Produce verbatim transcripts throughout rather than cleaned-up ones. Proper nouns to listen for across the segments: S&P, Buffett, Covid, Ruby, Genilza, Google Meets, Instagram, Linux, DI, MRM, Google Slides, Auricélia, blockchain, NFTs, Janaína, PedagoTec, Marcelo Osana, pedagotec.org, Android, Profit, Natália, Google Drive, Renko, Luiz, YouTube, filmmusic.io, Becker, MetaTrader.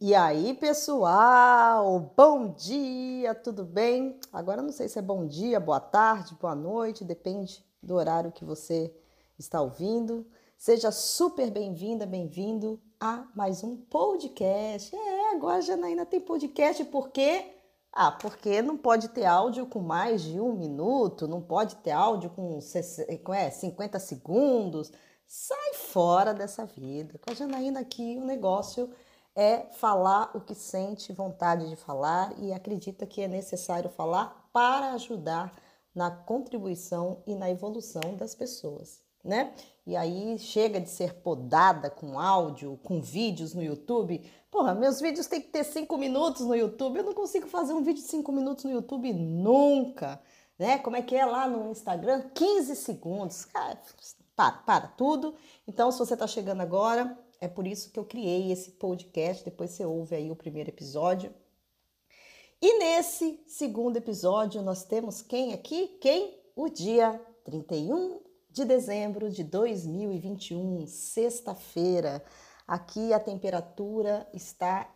E aí, pessoal, bom dia, tudo bem? Agora não sei se é bom dia, boa tarde, boa noite, depende do horário que você está ouvindo. Seja super bem-vinda, bem-vindo a mais um podcast. É, agora a Janaína tem podcast porque... Ah, porque não pode ter áudio com mais de um minuto, não pode ter áudio com cinquenta segundos. Sai fora dessa vida. Com a Janaína aqui, o negócio é falar o que sente vontade de falar e acredita que é necessário falar para ajudar na contribuição e na evolução das pessoas, né? E aí chega de ser podada com áudio, com vídeos no YouTube. Porra, meus vídeos têm que ter cinco minutos no YouTube. Eu não consigo fazer um vídeo de cinco minutos no YouTube nunca, né? Como é que é lá no Instagram? quinze segundos. Cara, para, para tudo. Então, se você está chegando agora... É por isso que eu criei esse podcast, depois você ouve aí o primeiro episódio. E nesse segundo episódio nós temos quem aqui? Quem? O dia trinta e um de dezembro de dois mil e vinte e um, sexta-feira. Aqui a temperatura está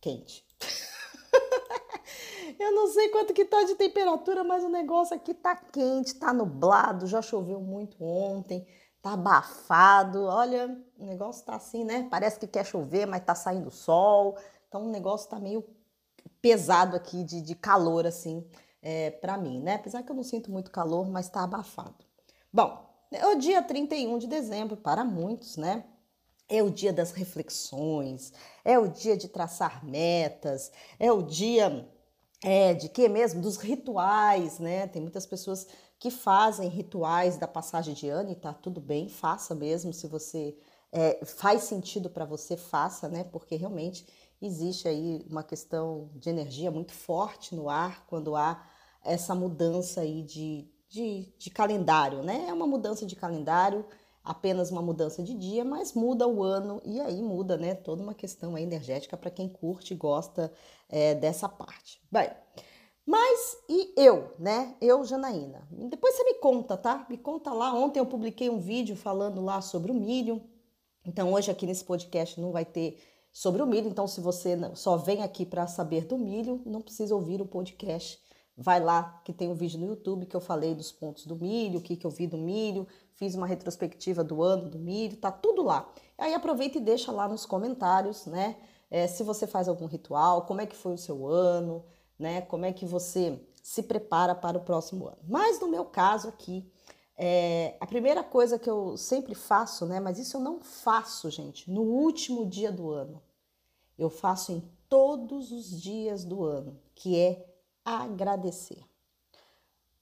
quente. Eu não sei quanto que tá de temperatura, mas o negócio aqui tá quente, tá nublado, já choveu muito ontem. Tá abafado, olha, o negócio tá assim, né? Parece que quer chover, mas tá saindo sol. Então, o negócio tá meio pesado aqui de, de calor, assim, é, pra mim, né? Apesar que eu não sinto muito calor, mas tá abafado. Bom, é o dia trinta e um de dezembro, para muitos, né? É o dia das reflexões, é o dia de traçar metas, é o dia é, de quê mesmo? Dos rituais, né? Tem muitas pessoas... que fazem rituais da passagem de ano, e tá tudo bem, faça mesmo, se você é, faz sentido para você, faça, né? Porque realmente existe aí uma questão de energia muito forte no ar quando há essa mudança aí de, de, de calendário, né? É uma mudança de calendário, apenas uma mudança de dia, mas muda o ano e aí muda, né? Toda uma questão aí energética para quem curte e gosta é, dessa parte. Bem... Mas e eu, né? Eu, Janaína. Depois você me conta, tá? Me conta lá. Ontem eu publiquei um vídeo falando lá sobre o milho. Então hoje aqui nesse podcast não vai ter sobre o milho. Então se você só vem aqui para saber do milho, não precisa ouvir o podcast. Vai lá que tem um vídeo no YouTube que eu falei dos pontos do milho, o que, que eu vi do milho. Fiz uma retrospectiva do ano do milho, tá tudo lá. Aí aproveita e deixa lá nos comentários, né? É, se você faz algum ritual, como é que foi o seu ano... Né, como é que você se prepara para o próximo ano. Mas no meu caso aqui, é, a primeira coisa que eu sempre faço, né, mas isso eu não faço, gente, no último dia do ano. Eu faço em todos os dias do ano, que é agradecer.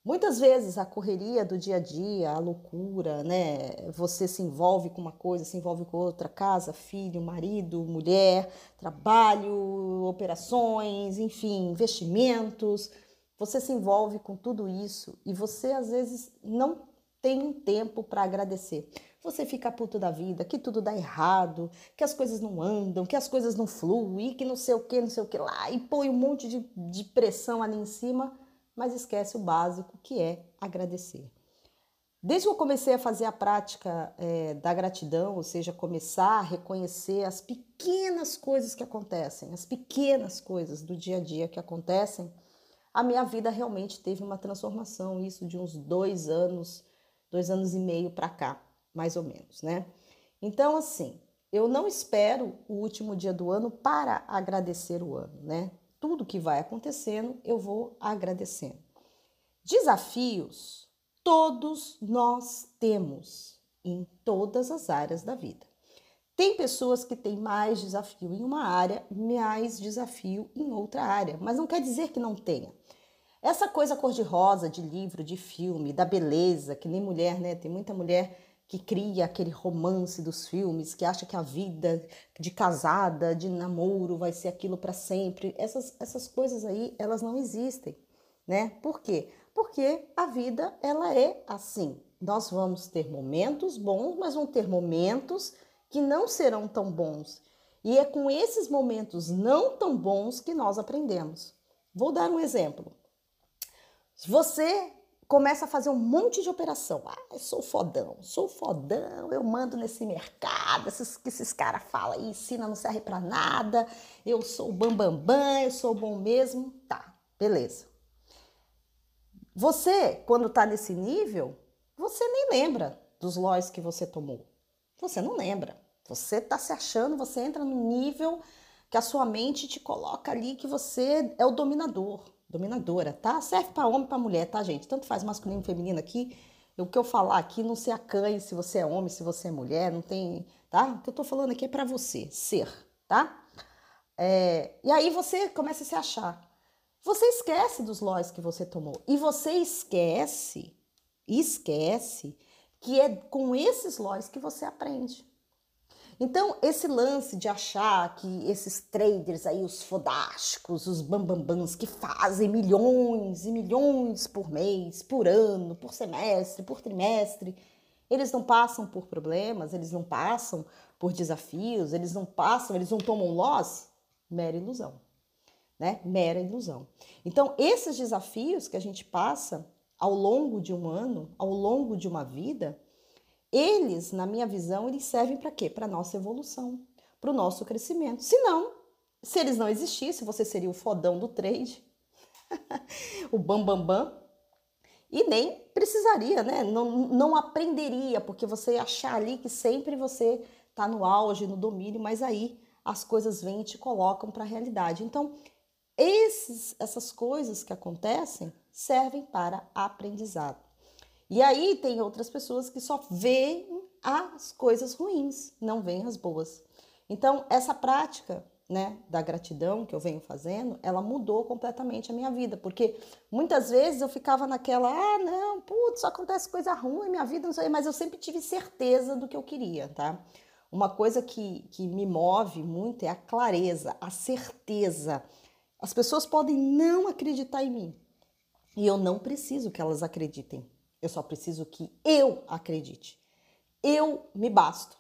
Muitas vezes a correria do dia a dia, a loucura, né, você se envolve com uma coisa, se envolve com outra, casa, filho, marido, mulher, trabalho, operações, enfim, investimentos, você se envolve com tudo isso e você às vezes não tem um tempo para agradecer. Você fica puto da vida, que tudo dá errado, que as coisas não andam, que as coisas não fluem, que não sei o que, não sei o que lá, e põe um monte de, de pressão ali em cima, mas esquece o básico, que é agradecer. Desde que eu comecei a fazer a prática é, da gratidão, ou seja, começar a reconhecer as pequenas coisas que acontecem, as pequenas coisas do dia a dia que acontecem, a minha vida realmente teve uma transformação, isso de uns dois anos, dois anos e meio para cá, mais ou menos, né? Então, assim, eu não espero o último dia do ano para agradecer o ano, né? Tudo que vai acontecendo, eu vou agradecendo. Desafios, todos nós temos em todas as áreas da vida. Tem pessoas que têm mais desafio em uma área, mais desafio em outra área, mas não quer dizer que não tenha. Essa coisa cor-de-rosa de livro, de filme, da beleza, que nem mulher, né? Tem muita mulher... que cria aquele romance dos filmes, que acha que a vida de casada, de namoro, vai ser aquilo para sempre. Essas, essas coisas aí, elas não existem, né? Por quê? Porque a vida, ela é assim. Nós vamos ter momentos bons, mas vão ter momentos que não serão tão bons. E é com esses momentos não tão bons que nós aprendemos. Vou dar um exemplo. Você... começa a fazer um monte de operação. Ah, eu sou fodão, sou fodão, eu mando nesse mercado, esses, que esses caras falam aí, ensina, não serve pra nada, eu sou o bambambam, bam, bam, eu sou bom mesmo. Tá, beleza. Você, quando tá nesse nível, você nem lembra dos loss que você tomou. Você não lembra. Você tá se achando, você entra no nível que a sua mente te coloca ali que você é o dominador. Dominadora, tá? Serve para homem e para mulher, tá, gente? Tanto faz masculino e feminino aqui. O que eu falar aqui não se acanhe se você é homem, se você é mulher, não tem, tá? O que eu tô falando aqui é para você, ser, tá? É, e aí você começa a se achar. Você esquece dos loss que você tomou. E você esquece, esquece que é com esses loss que você aprende. Então, esse lance de achar que esses traders aí, os fodásticos, os bambambans que fazem milhões e milhões por mês, por ano, por semestre, por trimestre, eles não passam por problemas, eles não passam por desafios, eles não passam, eles não tomam loss, mera ilusão, né? Mera ilusão. Então, esses desafios que a gente passa ao longo de um ano, ao longo de uma vida, eles, na minha visão, eles servem para quê? Para nossa evolução, para o nosso crescimento. Se não, se eles não existissem, você seria o fodão do trade, o bambambam, bam, bam, e nem precisaria, né? Não, não aprenderia, porque você ia achar ali que sempre você está no auge, no domínio, mas aí as coisas vêm e te colocam para a realidade. Então, esses, essas coisas que acontecem servem para aprendizado. E aí tem outras pessoas que só veem as coisas ruins, não veem as boas. Então, essa prática, né, da gratidão que eu venho fazendo, ela mudou completamente a minha vida. Porque muitas vezes eu ficava naquela, ah, não, putz, só acontece coisa ruim, minha vida, não sei, mas eu sempre tive certeza do que eu queria, tá? Uma coisa que, que me move muito é a clareza, a certeza. As pessoas podem não acreditar em mim e eu não preciso que elas acreditem. Eu só preciso que eu acredite. Eu me basto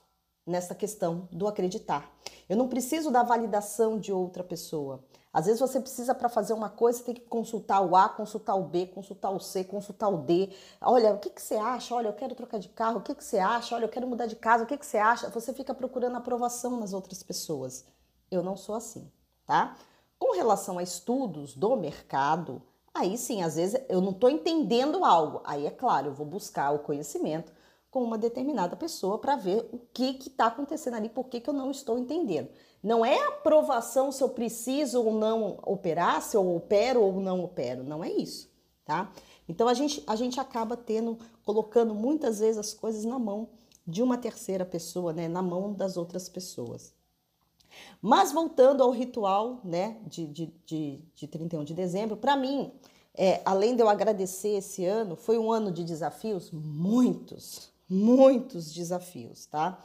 nessa questão do acreditar. Eu não preciso da validação de outra pessoa. Às vezes você precisa, para fazer uma coisa, você tem que consultar o A, consultar o B, consultar o C, consultar o D. Olha, o que, que você acha? Olha, eu quero trocar de carro. O que, que você acha? Olha, eu quero mudar de casa. O que, que você acha? Você fica procurando aprovação nas outras pessoas. Eu não sou assim, tá? Com relação a estudos do mercado, aí sim, às vezes eu não estou entendendo algo. Aí é claro, eu vou buscar o conhecimento com uma determinada pessoa para ver o que está acontecendo ali, por que, que eu não estou entendendo. Não é aprovação se eu preciso ou não operar, se eu opero ou não opero. Não é isso, tá? Então a gente, a gente acaba tendo, colocando muitas vezes as coisas na mão de uma terceira pessoa, né? Na mão das outras pessoas. Mas voltando ao ritual, né, de, de, de, de trinta e um de dezembro, para mim, é, além de eu agradecer esse ano, foi um ano de desafios, muitos, muitos desafios, tá?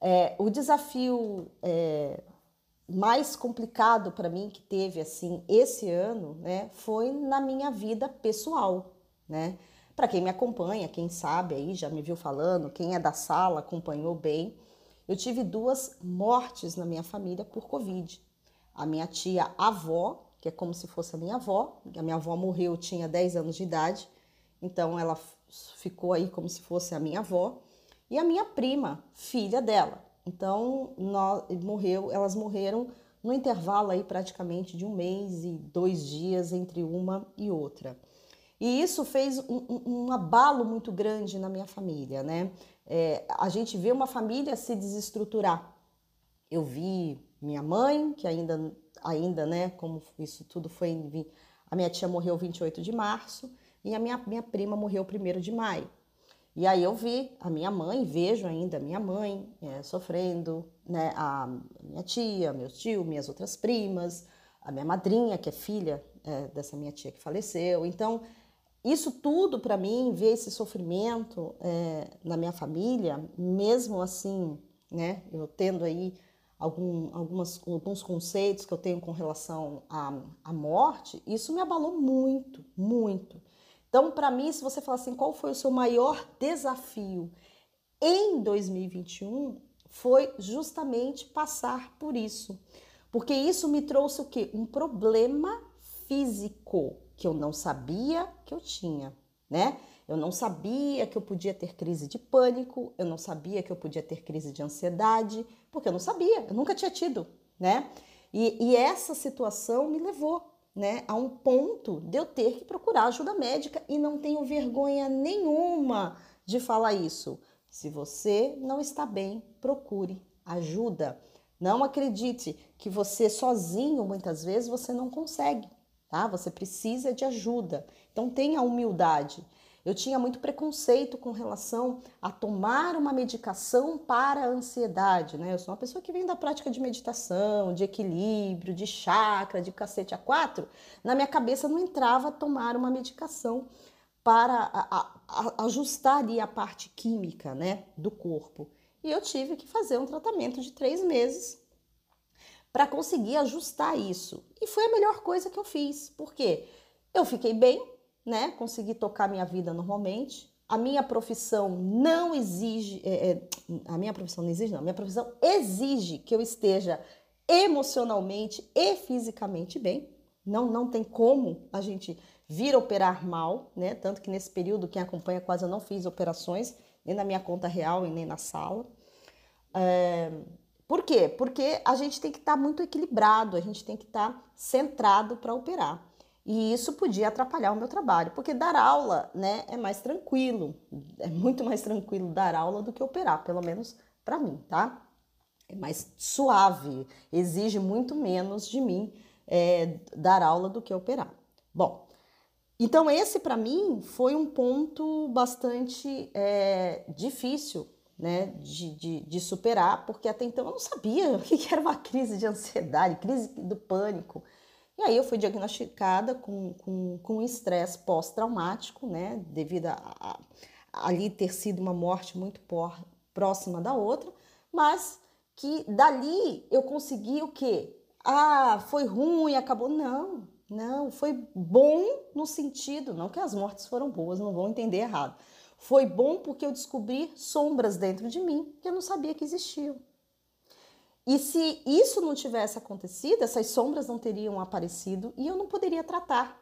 É, o desafio é, mais complicado para mim que teve, assim, esse ano, né, foi na minha vida pessoal, né? Para quem me acompanha, quem sabe aí, já me viu falando, quem é da sala acompanhou bem. Eu tive duas mortes na minha família por Covid. A minha tia avó, que é como se fosse a minha avó, a minha avó morreu, eu tinha dez anos de idade, então ela ficou aí como se fosse a minha avó, e a minha prima, filha dela. Então, nós, morreu, elas morreram no intervalo aí praticamente de um mês e dois dias entre uma e outra. E isso fez um, um, um abalo muito grande na minha família, né? É, a gente vê uma família se desestruturar. Eu vi minha mãe, que ainda, ainda né, como isso tudo foi... A minha tia morreu vinte e oito de março e a minha, minha prima morreu primeiro de maio. E aí eu vi a minha mãe, vejo ainda a minha mãe é, sofrendo, né, a minha tia, meu tio, minhas outras primas, a minha madrinha, que é filha é, dessa minha tia que faleceu. Então... isso tudo, para mim, ver esse sofrimento é, na minha família, mesmo assim, né, eu tendo aí algum, algumas, alguns conceitos que eu tenho com relação à, à morte, isso me abalou muito, muito. Então, para mim, se você falar assim, qual foi o seu maior desafio em dois mil e vinte e um, foi justamente passar por isso. Porque isso me trouxe o quê? Um problema físico que eu não sabia que eu tinha, né? Eu não sabia que eu podia ter crise de pânico, eu não sabia que eu podia ter crise de ansiedade, porque eu não sabia, eu nunca tinha tido, né? E, e essa situação me levou, né, a um ponto de eu ter que procurar ajuda médica, e não tenho vergonha nenhuma de falar isso. Se você não está bem, procure ajuda. Não acredite que você sozinho, muitas vezes, você não consegue, tá? Você precisa de ajuda. Então tenha humildade. Eu tinha muito preconceito com relação a tomar uma medicação para a ansiedade, né? Eu sou uma pessoa que vem da prática de meditação, de equilíbrio, de chakra, de cacete a quatro. Na minha cabeça não entrava tomar uma medicação para a, a, a, ajustar a parte química, né, do corpo. E eu tive que fazer um tratamento de três meses para conseguir ajustar isso. E foi a melhor coisa que eu fiz, porque eu fiquei bem, né? Consegui tocar minha vida normalmente. A minha profissão não exige, é, é, a minha profissão não exige, não. A minha profissão exige que eu esteja emocionalmente e fisicamente bem. Não, não tem como a gente vir operar mal, né? Tanto que nesse período, quem acompanha, quase eu não fiz operações, nem na minha conta real e nem na sala. É... Por quê? Porque a gente tem que estar muito equilibrado, a gente tem que estar centrado para operar. E isso podia atrapalhar o meu trabalho, porque dar aula, né, é mais tranquilo, é muito mais tranquilo dar aula do que operar, pelo menos para mim, tá? É mais suave, exige muito menos de mim é, dar aula do que operar. Bom, então esse para mim foi um ponto bastante é, difícil, né, de, de, de superar, porque até então eu não sabia o que era uma crise de ansiedade, crise do pânico. E aí eu fui diagnosticada com, com, com estresse pós-traumático, né, devido a, a, a ali ter sido uma morte muito por, próxima da outra, mas que dali eu consegui o quê? Ah, foi ruim, acabou. Não, não, foi bom no sentido, não que as mortes foram boas, não vão entender errado. Foi bom porque eu descobri sombras dentro de mim que eu não sabia que existiam. E se isso não tivesse acontecido, essas sombras não teriam aparecido e eu não poderia tratar,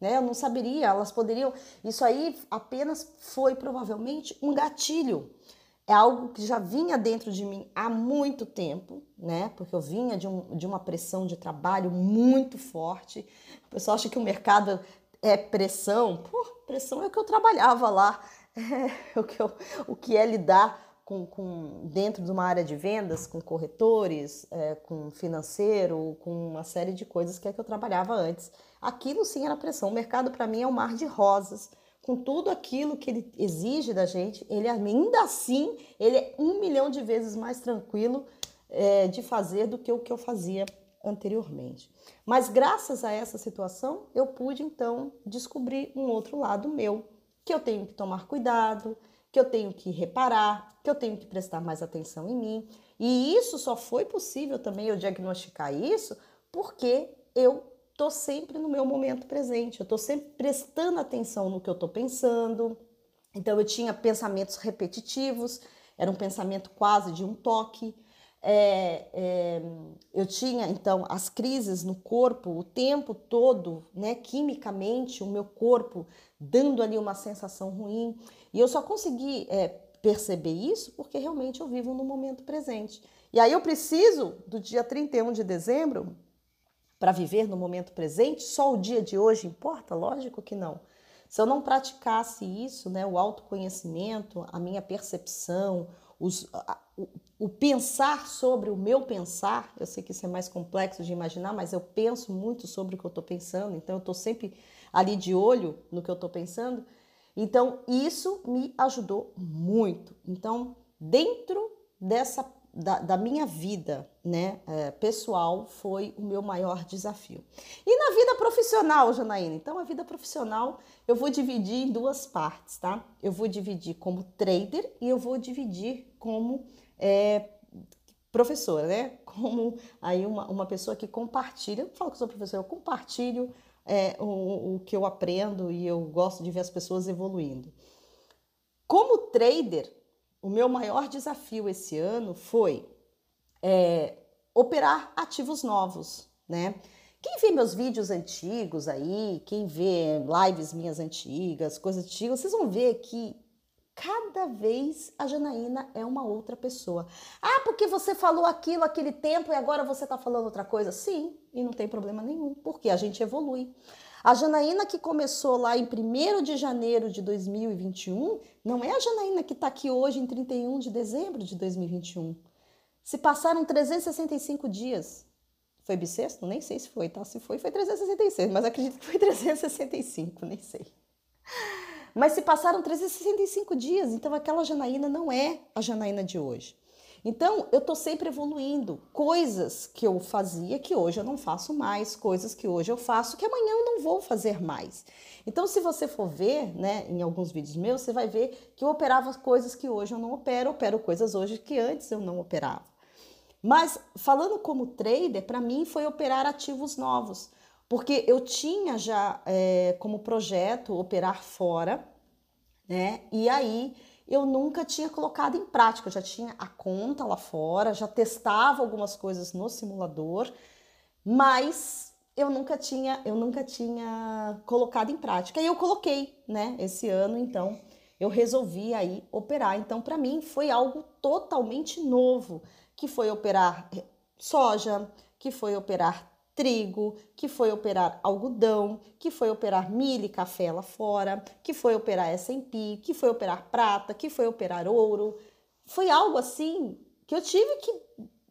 né? Eu não saberia, elas poderiam... Isso aí apenas foi provavelmente um gatilho. É algo que já vinha dentro de mim há muito tempo, né? Porque eu vinha de, um, de uma pressão de trabalho muito forte. O pessoal acha que o mercado é pressão. Pô, pressão é o que eu trabalhava lá, é o que, eu, o que é lidar... Com, com, dentro de uma área de vendas, com corretores, é, com financeiro, com uma série de coisas que é que eu trabalhava antes. Aquilo sim era pressão. O mercado para mim é um mar de rosas. Com tudo aquilo que ele exige da gente, ele ainda assim, ele é um milhão de vezes mais tranquilo é, de fazer do que o que eu fazia anteriormente. Mas graças a essa situação, eu pude então descobrir um outro lado meu, que eu tenho que tomar cuidado, que eu tenho que reparar, que eu tenho que prestar mais atenção em mim. E isso só foi possível também eu diagnosticar isso porque eu tô sempre no meu momento presente, eu tô sempre prestando atenção no que eu tô pensando. Então eu tinha pensamentos repetitivos, era um pensamento quase de um toque. É, é, eu tinha então as crises no corpo o tempo todo, né, quimicamente, o meu corpo dando ali uma sensação ruim. E eu só consegui é, perceber isso porque realmente eu vivo no momento presente. E aí eu preciso do dia trinta e um de dezembro para viver no momento presente. Só o dia de hoje importa? Lógico que não. Se eu não praticasse isso, né, o autoconhecimento, a minha percepção, os, a, o, o pensar sobre o meu pensar, eu sei que isso é mais complexo de imaginar, mas eu penso muito sobre o que eu estou pensando, então eu estou sempre ali de olho no que eu estou pensando, então isso me ajudou muito. Então, dentro dessa, da, da minha vida, né, é, pessoal, foi o meu maior desafio. E na vida profissional, Janaína? Então, a vida profissional eu vou dividir em duas partes, tá? Eu vou dividir como trader e eu vou dividir como é, professora, né? Como aí uma, uma pessoa que compartilha. Eu não falo que sou professora, eu compartilho é, o, o que eu aprendo e eu gosto de ver as pessoas evoluindo. Como trader, o meu maior desafio esse ano foi é, operar ativos novos, né? Quem vê meus vídeos antigos aí, quem vê lives minhas antigas, coisas antigas, vocês vão ver que cada vez a Janaína é uma outra pessoa. Ah, porque você falou aquilo aquele tempo e agora você está falando outra coisa? Sim, e não tem problema nenhum, porque a gente evolui. A Janaína que começou lá em primeiro de janeiro de dois mil e vinte e um, não é a Janaína que está aqui hoje em trinta e um de dezembro de dois mil e vinte e um. Se passaram trezentos e sessenta e cinco dias. Foi bissexto? Nem sei se foi, tá? Se foi, foi trezentos e sessenta e seis, mas acredito que foi trezentos e sessenta e cinco, nem sei. Mas se passaram trezentos e sessenta e cinco dias, então aquela Janaína não é a Janaína de hoje. Então, eu tô sempre evoluindo. Coisas que eu fazia que hoje eu não faço mais, coisas que hoje eu faço que amanhã eu não vou fazer mais. Então, se você for ver, né, em alguns vídeos meus, você vai ver que eu operava coisas que hoje eu não opero, opero coisas hoje que antes eu não operava. Mas, falando como trader, para mim foi operar ativos novos. Porque eu tinha já é, como projeto operar fora, né? E aí eu nunca tinha colocado em prática. Eu já tinha a conta lá fora, já testava algumas coisas no simulador, mas eu nunca tinha, eu nunca tinha colocado em prática. E eu coloquei, né? Esse ano, então, eu resolvi aí operar. Então, para mim, foi algo totalmente novo, que foi operar soja, que foi operar trigo, que foi operar algodão, que foi operar milho e café lá fora, que foi operar S and P, que foi operar prata, que foi operar ouro. Foi algo assim que eu tive que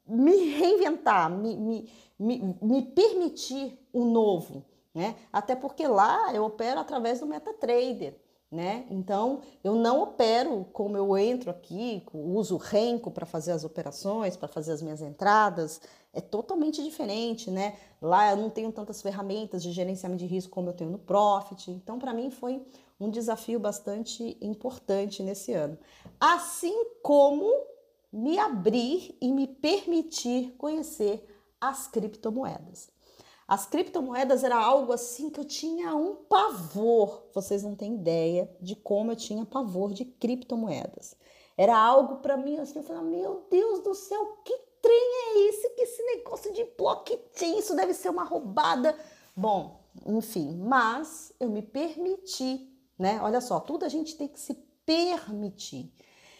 me reinventar, me, me, me, me permitir o novo, né? Até porque lá eu opero através do MetaTrader, né? Então, eu não opero como eu entro aqui, uso o Renko para fazer as operações, para fazer as minhas entradas. É totalmente diferente, né? Lá eu não tenho tantas ferramentas de gerenciamento de risco como eu tenho no Profit. Então, para mim, foi um desafio bastante importante nesse ano. Assim como me abrir e me permitir conhecer as criptomoedas. As criptomoedas era algo assim que eu tinha um pavor. Vocês não têm ideia de como eu tinha pavor de criptomoedas. Era algo para mim assim, eu falava, meu Deus do céu, que trem é esse? Que esse negócio de blockchain, isso deve ser uma roubada. Bom, enfim, mas eu me permiti, né? Olha só, tudo a gente tem que se permitir.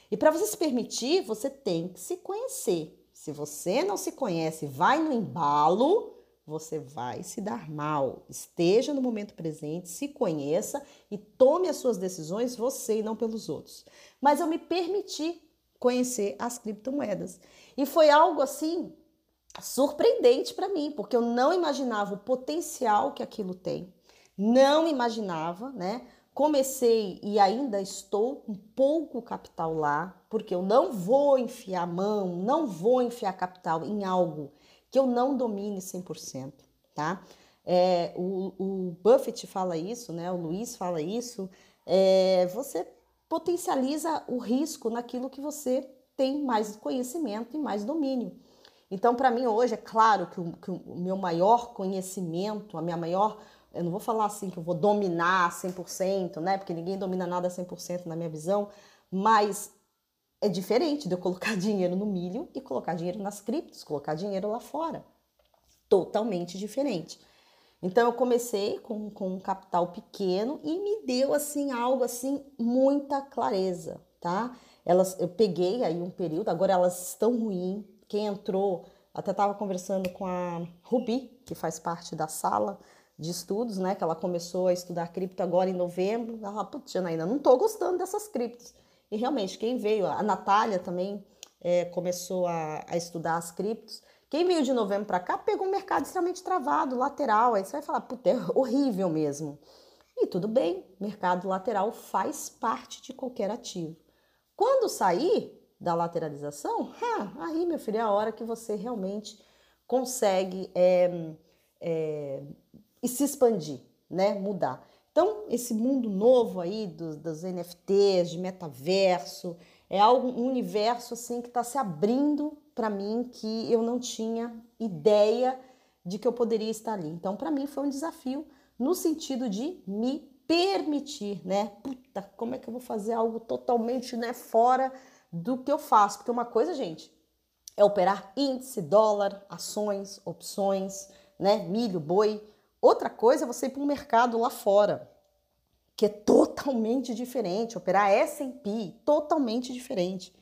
E para você se permitir, você tem que se conhecer. Se você não se conhece, vai no embalo, você vai se dar mal. Esteja no momento presente, se conheça e tome as suas decisões você e não pelos outros. Mas eu me permiti conhecer as criptomoedas. E foi algo assim surpreendente para mim, porque eu não imaginava o potencial que aquilo tem. Não imaginava, né? Comecei e ainda estou com pouco capital lá, porque eu não vou enfiar mão, não vou enfiar capital em algo que eu não domine cem por cento, tá? É, o, o Buffett fala isso, né? O Luiz fala isso. É, você potencializa o risco naquilo que você tem mais conhecimento e mais domínio. Então, para mim, hoje, é claro que o, que o meu maior conhecimento, a minha maior... Eu não vou falar assim que eu vou dominar cem por cento, né? Porque ninguém domina nada cem por cento na minha visão, mas... é diferente de eu colocar dinheiro no milho e colocar dinheiro nas criptos, colocar dinheiro lá fora. Totalmente diferente. Então, eu comecei com, com um capital pequeno e me deu, assim, algo, assim, muita clareza, tá? Elas, eu peguei aí um período, agora elas estão ruins. Quem entrou, até estava conversando com a Ruby, que faz parte da sala de estudos, né? Que ela começou a estudar cripto agora em novembro. Ela falou, putz, Janaína, não tô gostando dessas criptos. E realmente, quem veio, a Natália também é, começou a, a estudar as criptos. Quem veio de novembro para cá pegou um mercado extremamente travado, lateral. Aí você vai falar, puta, é horrível mesmo. E tudo bem, mercado lateral faz parte de qualquer ativo. Quando sair da lateralização, ah, aí, meu filho, é a hora que você realmente consegue é, é, se expandir, né? Mudar. Então, esse mundo novo aí dos, dos N F Ts, de metaverso, é algo, um universo assim que está se abrindo para mim, que eu não tinha ideia de que eu poderia estar ali. Então, para mim foi um desafio no sentido de me permitir, né? Puta, como é que eu vou fazer algo totalmente, né, fora do que eu faço? Porque uma coisa, gente, é operar índice, dólar, ações, opções, né? Milho, boi. Outra coisa é você ir para um mercado lá fora, que é totalmente diferente. Operar S and P, totalmente diferente.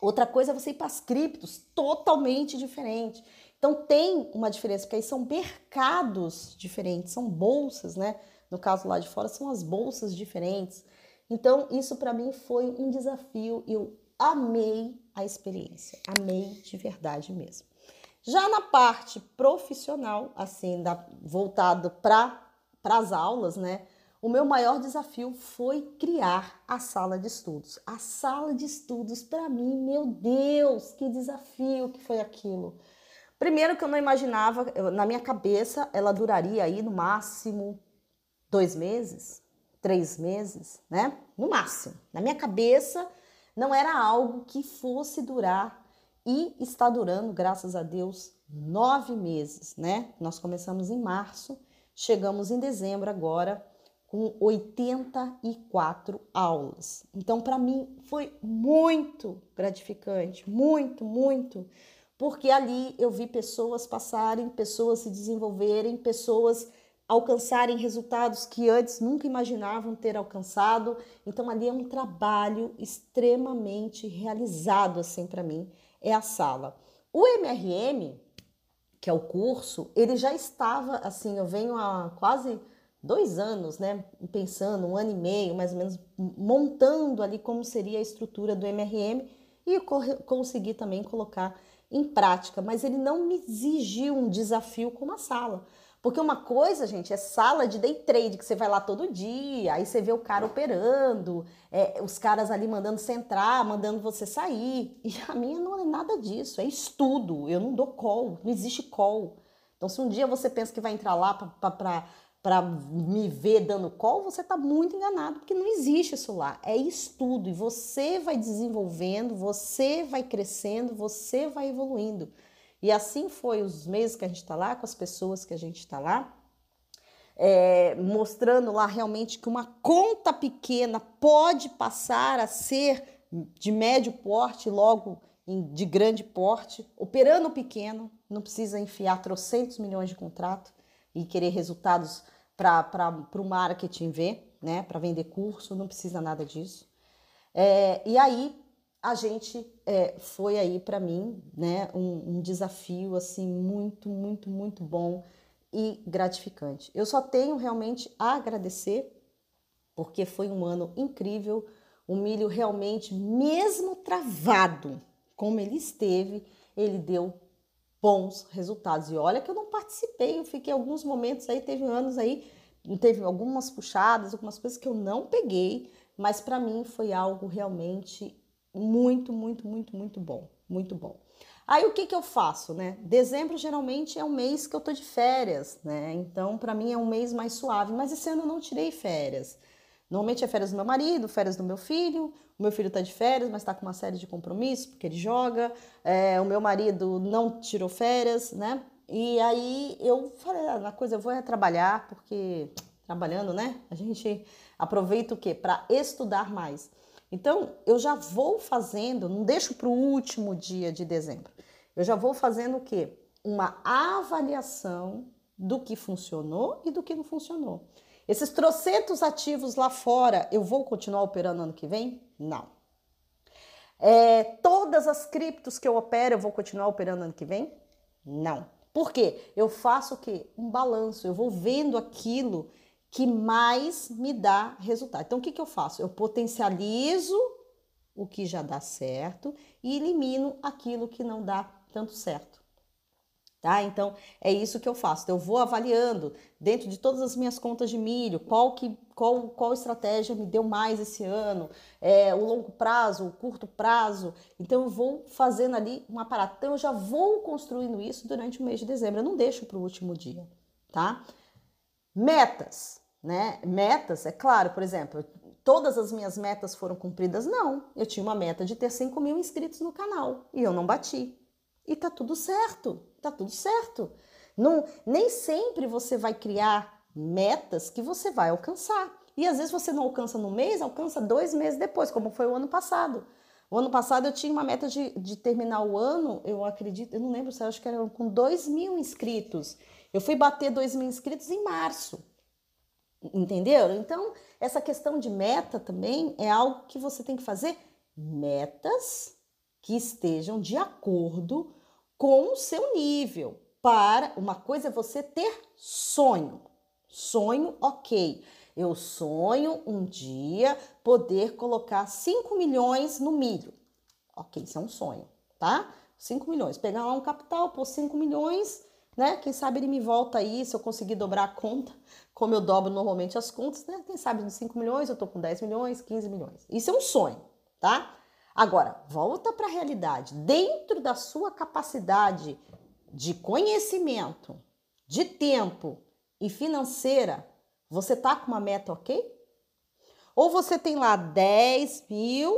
Outra coisa é você ir para as criptos, totalmente diferente. Então tem uma diferença, porque aí são mercados diferentes, são bolsas, né? No caso lá de fora, são as bolsas diferentes. Então isso para mim foi um desafio e eu amei a experiência, amei de verdade mesmo. Já na parte profissional, assim, da, voltado para as aulas, né? O meu maior desafio foi criar a sala de estudos. A sala de estudos, para mim, meu Deus, que desafio que foi aquilo. Primeiro que eu não imaginava, eu, na minha cabeça, ela duraria aí no máximo dois meses, três meses, né? No máximo. Na minha cabeça, não era algo que fosse durar e está durando, graças a Deus, nove meses, né? Nós começamos em março, chegamos em dezembro agora, com oitenta e quatro aulas. Então, para mim, foi muito gratificante, muito, muito, porque ali eu vi pessoas passarem, pessoas se desenvolverem, pessoas alcançarem resultados que antes nunca imaginavam ter alcançado. Então, ali é um trabalho extremamente realizado, assim, para mim, é a sala. O M R M, que é o curso, ele já estava, assim, eu venho há quase dois anos, né, pensando, um ano e meio, mais ou menos, montando ali como seria a estrutura do M R M e consegui também colocar em prática, mas ele não me exigiu um desafio como a sala, porque uma coisa, gente, é sala de day trade, que você vai lá todo dia, aí você vê o cara operando, é, os caras ali mandando você entrar, mandando você sair, e a minha não é nada disso, é estudo, eu não dou call, não existe call, então se um dia você pensa que vai entrar lá para para me ver dando call, você está muito enganado, porque não existe isso lá, é estudo, e você vai desenvolvendo, você vai crescendo, você vai evoluindo, e assim foi os meses que a gente está lá, com as pessoas que a gente está lá, é, mostrando lá realmente que uma conta pequena pode passar a ser de médio porte, logo de grande porte, operando pequeno, não precisa enfiar trocentos milhões de contrato, e querer resultados para o marketing ver, né? Para vender curso, não precisa nada disso. É, e aí, a gente é, foi aí para mim, né? Um, um desafio, assim, muito, muito, muito bom e gratificante. Eu só tenho realmente a agradecer, porque foi um ano incrível. O milho realmente, mesmo travado como ele esteve, ele deu bons resultados. E olha que eu não participei, eu fiquei alguns momentos aí, teve anos aí, teve algumas puxadas, algumas coisas que eu não peguei, mas para mim foi algo realmente muito, muito, muito, muito bom, muito bom. Aí o que que eu faço, né? Dezembro geralmente é um mês que eu tô de férias, né? Então para mim é um mês mais suave, mas esse ano eu não tirei férias. Normalmente é férias do meu marido, férias do meu filho, o meu filho tá de férias, mas tá com uma série de compromissos, porque ele joga, é, o meu marido não tirou férias, né, e aí eu falei, ah, uma coisa, eu vou é trabalhar, porque trabalhando, né, a gente aproveita o quê? Para estudar mais. Então, eu já vou fazendo, não deixo pro último dia de dezembro, eu já vou fazendo o quê? Uma avaliação do que funcionou e do que não funcionou. Esses trocentos ativos lá fora, eu vou continuar operando ano que vem? Não. É, todas as criptos que eu opero, eu vou continuar operando ano que vem? Não. Por quê? Eu faço o quê? Um balanço. Eu vou vendo aquilo que mais me dá resultado. Então, o que que eu faço? Eu potencializo o que já dá certo e elimino aquilo que não dá tanto certo. Tá? Então, é isso que eu faço. Então, eu vou avaliando dentro de todas as minhas contas de milho, qual, que, qual, qual estratégia me deu mais esse ano, é, o longo prazo, o curto prazo. Então, eu vou fazendo ali um aparato. Então, eu já vou construindo isso durante o mês de dezembro. Eu não deixo para o último dia, tá? Metas, né? Metas, é claro, por exemplo, todas as minhas metas foram cumpridas? Não. Eu tinha uma meta de ter cinco mil inscritos no canal e eu não bati. E tá tudo certo. Tá tudo certo. Não, nem sempre você vai criar metas que você vai alcançar. E às vezes você não alcança no mês, alcança dois meses depois, como foi o ano passado. O ano passado eu tinha uma meta de, de terminar o ano, eu acredito, eu não lembro se eu acho que era com dois mil inscritos. Eu fui bater dois mil inscritos em março, entendeu? Então, essa questão de meta também é algo que você tem que fazer metas que estejam de acordo com o seu nível. Para uma coisa é você ter sonho. Sonho, ok. Eu sonho um dia poder colocar cinco milhões no milho. Ok, isso é um sonho, tá? cinco milhões. Pegar lá um capital, pôr cinco milhões, né? Quem sabe ele me volta aí, se eu conseguir dobrar a conta, como eu dobro normalmente as contas, né? Quem sabe nos cinco milhões eu tô com dez milhões, quinze milhões. Isso é um sonho, tá? Agora, volta para a realidade. Dentro da sua capacidade de conhecimento, de tempo e financeira, você tá com uma meta ok? Ou você tem lá dez mil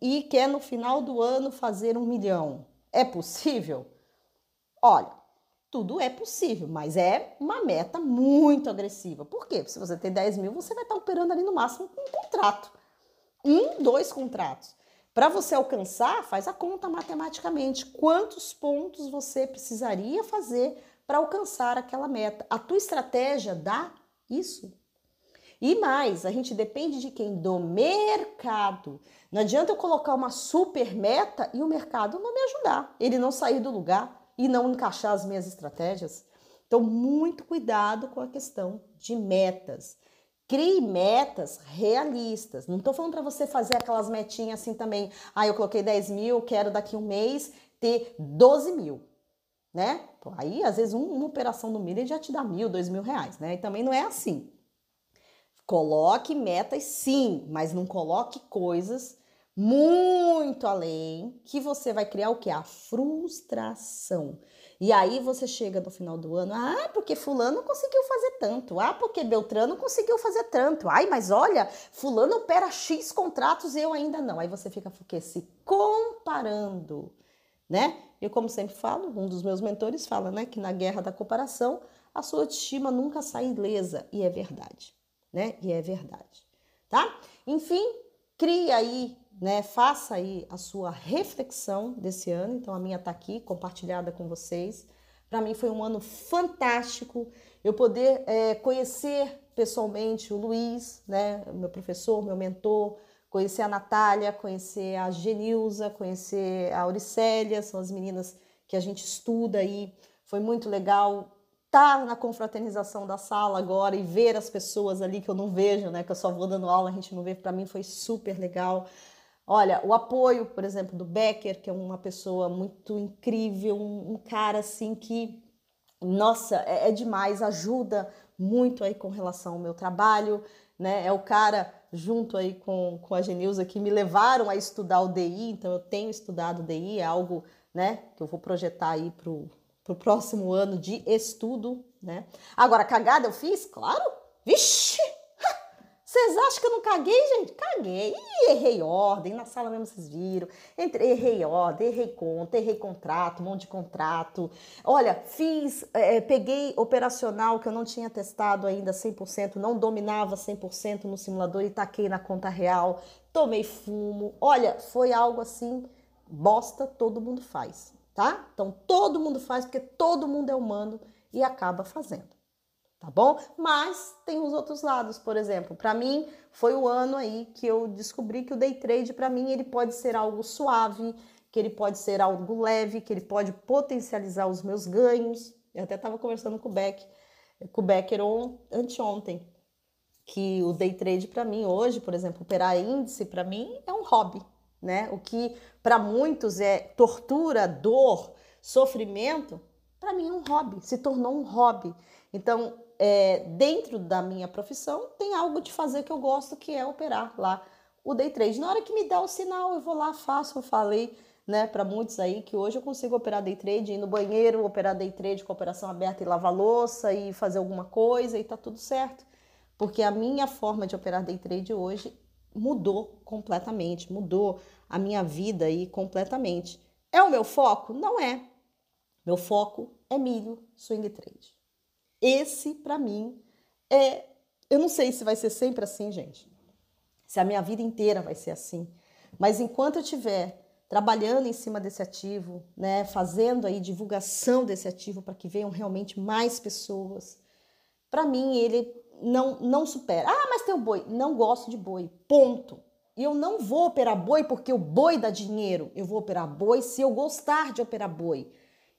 e quer no final do ano fazer um milhão? É possível? Olha, tudo é possível, mas é uma meta muito agressiva. Por quê? Porque se você tem dez mil, você vai estar operando ali no máximo um contrato. Um, dois contratos. Para você alcançar, faz a conta matematicamente. Quantos pontos você precisaria fazer para alcançar aquela meta? A tua estratégia dá isso. E mais, a gente depende de quem? Do mercado. Não adianta eu colocar uma super meta e o mercado não me ajudar. Ele não sair do lugar e não encaixar as minhas estratégias. Então, muito cuidado com a questão de metas. Crie metas realistas. Não estou falando para você fazer aquelas metinhas assim também. Ah, eu coloquei dez mil, quero daqui um mês ter doze mil. Né? Aí, às vezes, um, uma operação no milho já te dá mil, dois mil reais, né? E também não é assim. Coloque metas, sim, mas não coloque coisas muito além que você vai criar o que? A frustração. E aí você chega no final do ano, ah, porque fulano conseguiu fazer tanto, ah, porque Beltrano conseguiu fazer tanto, ai, mas olha, fulano opera X contratos e eu ainda não. Aí você fica porque, se comparando, né? Eu, como sempre falo, um dos meus mentores fala, né, que na guerra da comparação, a sua autoestima nunca sai ilesa. E é verdade, né? E é verdade, tá? Enfim, cria aí, né? Faça aí a sua reflexão desse ano. Então, a minha tá aqui, compartilhada com vocês. Para mim foi um ano fantástico. Eu poder é, conhecer pessoalmente o Luiz, né? Meu professor, meu mentor. Conhecer a Natália, conhecer a Genilza, conhecer a Auricélia, são as meninas que a gente estuda aí. Foi muito legal estar na confraternização da sala agora e ver as pessoas ali que eu não vejo, né? Que eu só vou dando aula, a gente não vê. Para mim foi super legal. Olha, o apoio, por exemplo, do Becker, que é uma pessoa muito incrível, um, um cara assim que, nossa, é, é demais, ajuda muito aí com relação ao meu trabalho, né? É o cara, junto aí com, com a Genilza, que me levaram a estudar o D I, então eu tenho estudado o D I, é algo, né, que eu vou projetar aí pro, pro próximo ano de estudo, né. Agora, cagada eu fiz? Claro! Vixe! Vocês acham que eu não caguei, gente? Caguei! E errei ordem, na sala mesmo vocês viram, entrei, errei ordem, errei conta, errei contrato, um monte de contrato. Olha, fiz, é, peguei operacional que eu não tinha testado ainda cem por cento, não dominava cem por cento no simulador e taquei na conta real, tomei fumo. Olha, foi algo assim, bosta, todo mundo faz, tá? Então todo mundo faz porque todo mundo é humano e acaba fazendo. Tá bom? Mas tem os outros lados, por exemplo, para mim foi o ano aí que eu descobri que o day trade, para mim, ele pode ser algo suave, que ele pode ser algo leve, que ele pode potencializar os meus ganhos. Eu até estava conversando com o Beck, com o Becker on, anteontem, que o day trade para mim hoje, por exemplo, operar índice para mim é um hobby, né? O que para muitos é tortura, dor, sofrimento, para mim é um hobby, se tornou um hobby. Então, é, dentro da minha profissão, tem algo de fazer que eu gosto, que é operar lá o day trade. Na hora que me dá o sinal, eu vou lá, faço. Eu falei, né, para muitos aí que hoje eu consigo operar day trade, ir no banheiro, operar day trade com a operação aberta e lavar louça e fazer alguma coisa e tá tudo certo. Porque a minha forma de operar day trade hoje mudou completamente, mudou a minha vida aí completamente. É o meu foco? Não é. Meu foco é milho, swing trade. Esse, para mim, é... Eu não sei se vai ser sempre assim, gente. Se a minha vida inteira vai ser assim. Mas enquanto eu tiver trabalhando em cima desse ativo, né, fazendo aí divulgação desse ativo para que venham realmente mais pessoas, para mim ele não, não supera. Ah, mas tem o boi. Não gosto de boi, ponto. E eu não vou operar boi porque o boi dá dinheiro. Eu vou operar boi se eu gostar de operar boi.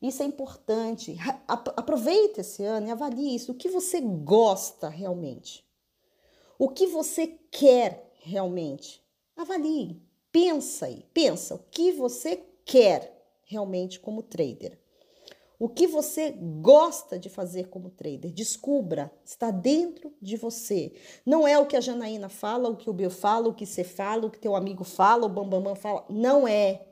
Isso é importante. Aproveita esse ano e avalie isso. O que você gosta realmente? O que você quer realmente? Avalie. Pensa aí, pensa o que você quer realmente como trader. O que você gosta de fazer como trader. Descubra, está dentro de você. Não é o que a Janaína fala, o que o Bill fala, o que você fala, o que teu amigo fala, o Bambambam fala. Não é.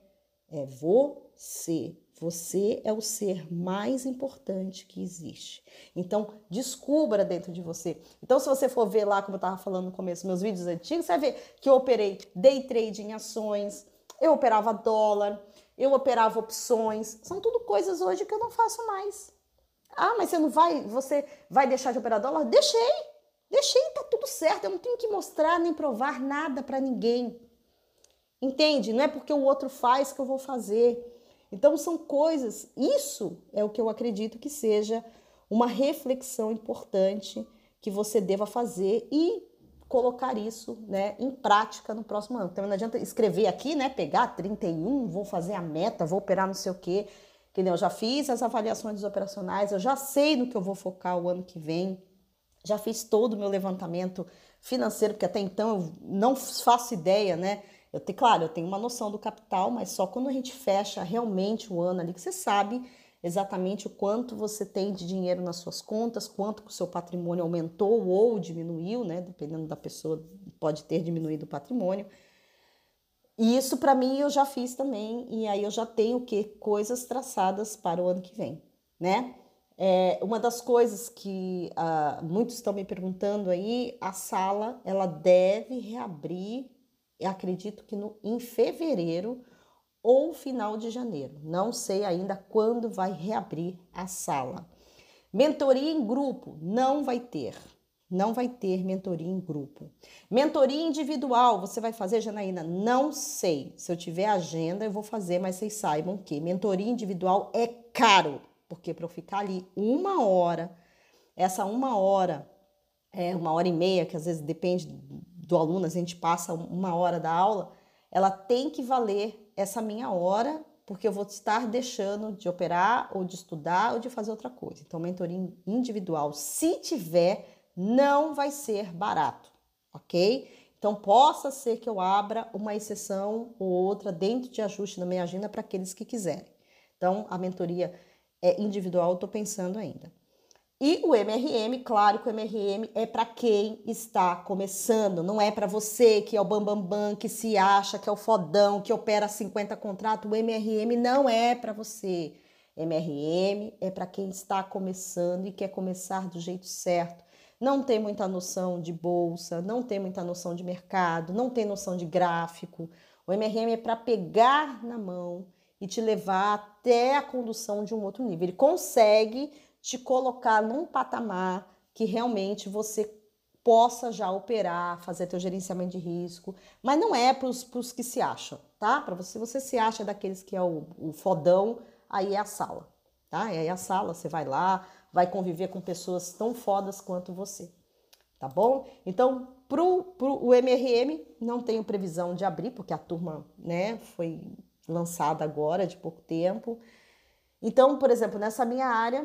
É você. Você é o ser mais importante que existe. Então, descubra dentro de você. Então, se você for ver lá, como eu estava falando no começo, meus vídeos antigos, você vai ver que eu operei day trade em ações, eu operava dólar, eu operava opções. São tudo coisas hoje que eu não faço mais. Ah, mas você não vai, você vai deixar de operar dólar? Deixei, deixei, tá tudo certo. Eu não tenho que mostrar nem provar nada para ninguém. Entende? Não é porque o outro faz que eu vou fazer. Então, são coisas, isso é o que eu acredito que seja uma reflexão importante que você deva fazer e colocar isso, né, em prática no próximo ano. Então, não adianta escrever aqui, né, pegar trinta e um, vou fazer a meta, vou operar não sei o quê. Entendeu? Eu já fiz as avaliações operacionais, eu já sei no que eu vou focar o ano que vem, já fiz todo o meu levantamento financeiro, porque até então eu não faço ideia, né? Eu te, claro, eu tenho uma noção do capital, mas só quando a gente fecha realmente o ano ali que você sabe exatamente o quanto você tem de dinheiro nas suas contas, quanto que o seu patrimônio aumentou ou diminuiu, né? Dependendo da pessoa, pode ter diminuído o patrimônio. E isso, para mim, eu já fiz também. E aí eu já tenho o quê? Coisas traçadas para o ano que vem, né? É, uma das coisas que ah, muitos estão me perguntando aí, a sala, ela deve reabrir... Eu acredito que no, em fevereiro ou final de janeiro. Não sei ainda quando vai reabrir a sala. Mentoria em grupo não vai ter. Não vai ter mentoria em grupo. Mentoria individual, você vai fazer, Janaína? Não sei. Se eu tiver agenda, eu vou fazer, mas vocês saibam que mentoria individual é caro. Porque para eu ficar ali uma hora, essa uma hora, é uma hora e meia, que às vezes depende... do aluno, a gente passa uma hora da aula, ela tem que valer essa minha hora, porque eu vou estar deixando de operar, ou de estudar, ou de fazer outra coisa. Então, mentoria individual, se tiver, não vai ser barato, ok? Então, possa ser que eu abra uma exceção ou outra dentro de ajuste na minha agenda para aqueles que quiserem. Então, a mentoria é individual, eu estou pensando ainda. E o M R M, claro que o M R M é para quem está começando, não é para você que é o bambambam, que se acha que é o fodão, que opera cinquenta contratos. O M R M não é para você. M R M é para quem está começando e quer começar do jeito certo. Não tem muita noção de bolsa, não tem muita noção de mercado, não tem noção de gráfico. O M R M é para pegar na mão e te levar até a condução de um outro nível. Ele consegue... te colocar num patamar que realmente você possa já operar, fazer teu gerenciamento de risco, mas não é para os que se acham, tá? Para você, você se acha daqueles que é o, o fodão, aí é a sala, tá? É a sala, você vai lá, vai conviver com pessoas tão fodas quanto você, tá bom? Então, pro, pro o M R M, não tenho previsão de abrir, porque a turma, né, foi lançada agora, de pouco tempo. Então, por exemplo, nessa minha área...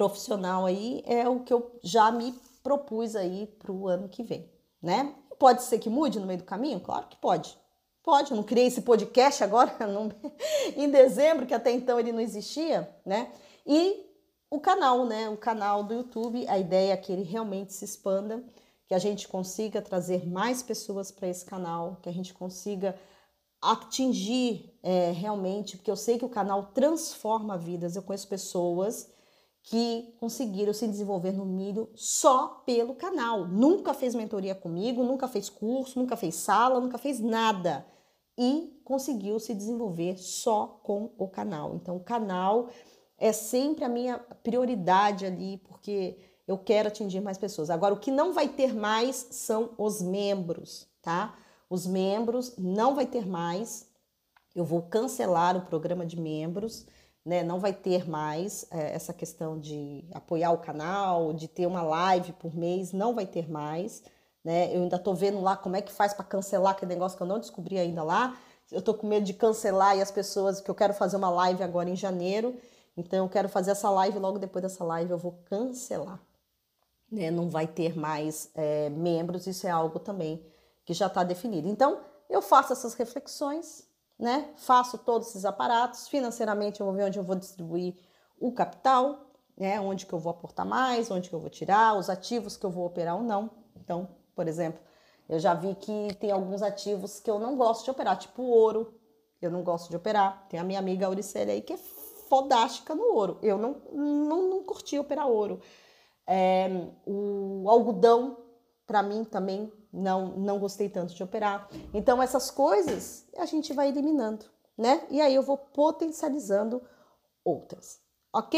profissional aí é o que eu já me propus aí pro ano que vem, né? Pode ser que mude no meio do caminho? Claro que pode. Pode, eu não criei esse podcast agora não... em dezembro, que até então ele não existia, né? E o canal, né? O canal do YouTube, a ideia é que ele realmente se expanda, que a gente consiga trazer mais pessoas para esse canal, que a gente consiga atingir é, realmente, porque eu sei que o canal transforma vidas, eu conheço pessoas... que conseguiram se desenvolver no milho só pelo canal. Nunca fez mentoria comigo, nunca fez curso, nunca fez sala, nunca fez nada. E conseguiu se desenvolver só com o canal. Então, o canal é sempre a minha prioridade ali, porque eu quero atingir mais pessoas. Agora, o que não vai ter mais são os membros, tá? Os membros não vai ter mais, eu vou cancelar o programa de membros, né? Não vai ter mais é, essa questão de apoiar o canal, de ter uma live por mês, não vai ter mais, né? Eu ainda tô vendo lá como é que faz para cancelar aquele negócio que eu não descobri ainda lá. Eu tô com medo de cancelar e as pessoas, que eu quero fazer uma live agora em janeiro, então eu quero fazer essa live, logo depois dessa live eu vou cancelar, né? Não vai ter mais é, membros, isso é algo também que já está definido. Então, eu faço essas reflexões, né? Faço todos esses aparatos, financeiramente eu vou ver onde eu vou distribuir o capital, né? Onde que eu vou aportar mais, onde que eu vou tirar, os ativos que eu vou operar ou não. Então, por exemplo, eu já vi que tem alguns ativos que eu não gosto de operar, tipo ouro, eu não gosto de operar. Tem a minha amiga Auricélia aí que é fodástica no ouro, eu não, não, não curti operar ouro. É, o algodão, para mim também, Não, não gostei tanto de operar. Então, essas coisas a gente vai eliminando, né? E aí eu vou potencializando outras, ok?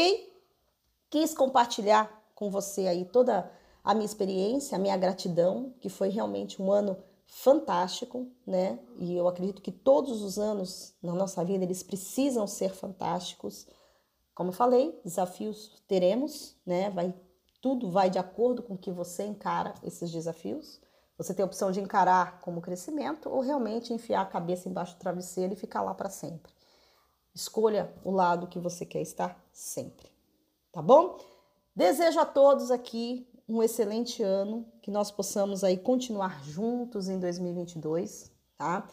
Quis compartilhar com você aí toda a minha experiência, a minha gratidão, que foi realmente um ano fantástico, né? E eu acredito que todos os anos na nossa vida, eles precisam ser fantásticos. Como eu falei, desafios teremos, né? Vai, tudo vai de acordo com que você encara esses desafios. Você tem a opção de encarar como crescimento ou realmente enfiar a cabeça embaixo do travesseiro e ficar lá para sempre. Escolha o lado que você quer estar sempre, tá bom? Desejo a todos aqui um excelente ano, que nós possamos aí continuar juntos em dois mil e vinte e dois, tá?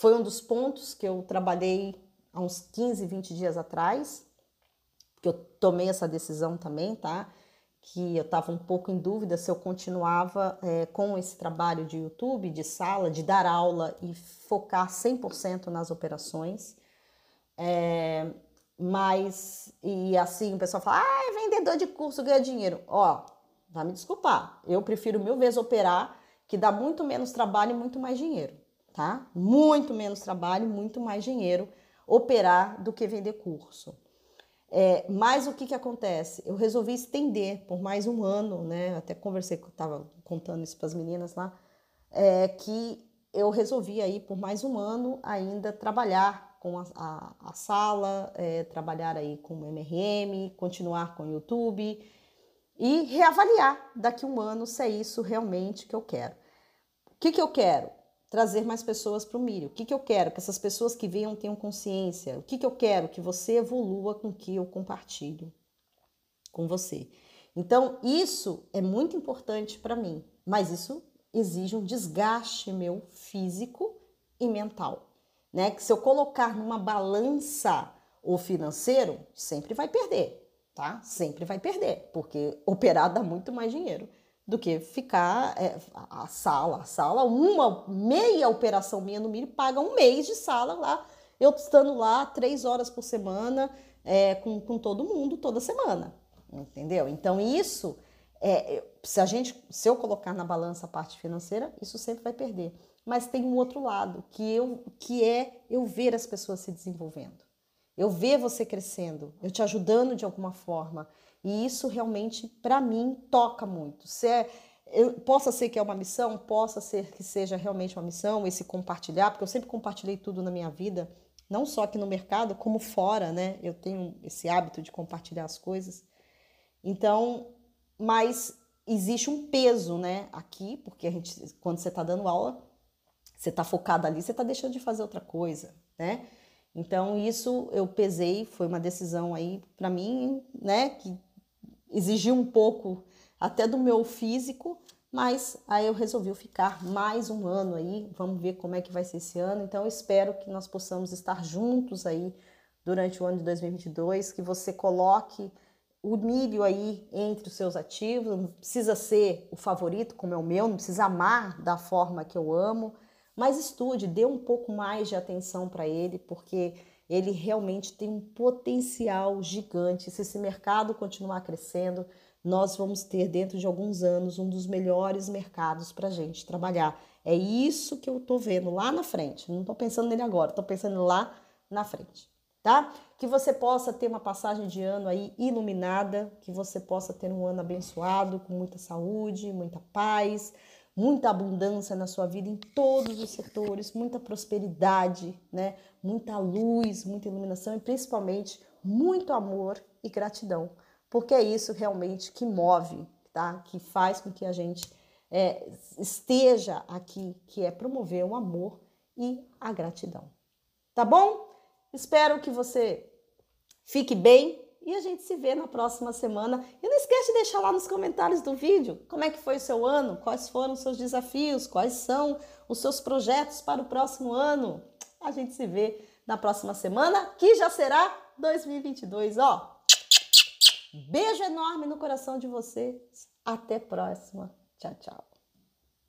Foi um dos pontos que eu trabalhei há uns quinze, vinte dias atrás, que eu tomei essa decisão também, tá? Que eu estava um pouco em dúvida se eu continuava é, com esse trabalho de YouTube, de sala, de dar aula e focar cem por cento nas operações. É, mas, e assim, o pessoal fala, ah, vendedor de curso ganha dinheiro. Ó, vai me desculpar, eu prefiro mil vezes operar, que dá muito menos trabalho e muito mais dinheiro, tá? Muito menos trabalho e muito mais dinheiro operar do que vender curso. É, mas o que que acontece? Eu resolvi estender por mais um ano, né? Até conversei, que eu estava contando isso para as meninas lá, é, que eu resolvi aí por mais um ano ainda trabalhar com a, a, a sala, é, trabalhar aí com o M R M, continuar com o YouTube e reavaliar daqui a um ano se é isso realmente que eu quero. O que que eu quero? Trazer mais pessoas para o milho. O que que eu quero? Que essas pessoas que venham tenham consciência. O que que eu quero? Que você evolua com o que eu compartilho com você. Então, isso é muito importante para mim, mas isso exige um desgaste meu físico e mental, né? Que se eu colocar numa balança o financeiro, sempre vai perder, tá? Sempre vai perder, porque operar dá muito mais dinheiro do que ficar é, a sala, a sala, uma meia operação minha no milho paga um mês de sala lá, eu estando lá três horas por semana, é, com, com todo mundo, toda semana, entendeu? Então isso, é, se, a gente, se eu colocar na balança a parte financeira, isso sempre vai perder. Mas tem um outro lado, que, eu, que é eu ver as pessoas se desenvolvendo, eu ver você crescendo, eu te ajudando de alguma forma. E isso realmente, para mim, toca muito. Se é, eu, possa ser que é uma missão, possa ser que seja realmente uma missão, esse compartilhar, porque eu sempre compartilhei tudo na minha vida, não só aqui no mercado, como fora, né? Eu tenho esse hábito de compartilhar as coisas. Então, mas existe um peso, né? Aqui, porque a gente, quando você está dando aula, você está focado ali, você está deixando de fazer outra coisa, né? Então, isso eu pesei, foi uma decisão aí para mim, né? Que exigiu um pouco até do meu físico, mas aí eu resolvi ficar mais um ano aí, vamos ver como é que vai ser esse ano. Então, eu espero que nós possamos estar juntos aí durante o ano de dois mil e vinte e dois, que você coloque o milho aí entre os seus ativos, não precisa ser o favorito como é o meu, não precisa amar da forma que eu amo, mas estude, dê um pouco mais de atenção para ele, porque ele realmente tem um potencial gigante. Se esse mercado continuar crescendo, nós vamos ter dentro de alguns anos um dos melhores mercados para a gente trabalhar. É isso que eu estou vendo lá na frente, não estou pensando nele agora, estou pensando lá na frente, tá? Que você possa ter uma passagem de ano aí iluminada, que você possa ter um ano abençoado, com muita saúde, muita paz, muita abundância na sua vida em todos os setores, muita prosperidade, né? Muita luz, muita iluminação e principalmente muito amor e gratidão, porque é isso realmente que move, tá? Que faz com que a gente é, esteja aqui, que é promover o amor e a gratidão, tá bom? Espero que você fique bem e a gente se vê na próxima semana. E não esquece de deixar lá nos comentários do vídeo como é que foi o seu ano, quais foram os seus desafios, quais são os seus projetos para o próximo ano. A gente se vê na próxima semana, que já será dois mil e vinte e dois, ó. Beijo enorme no coração de vocês. Até a próxima. Tchau, tchau.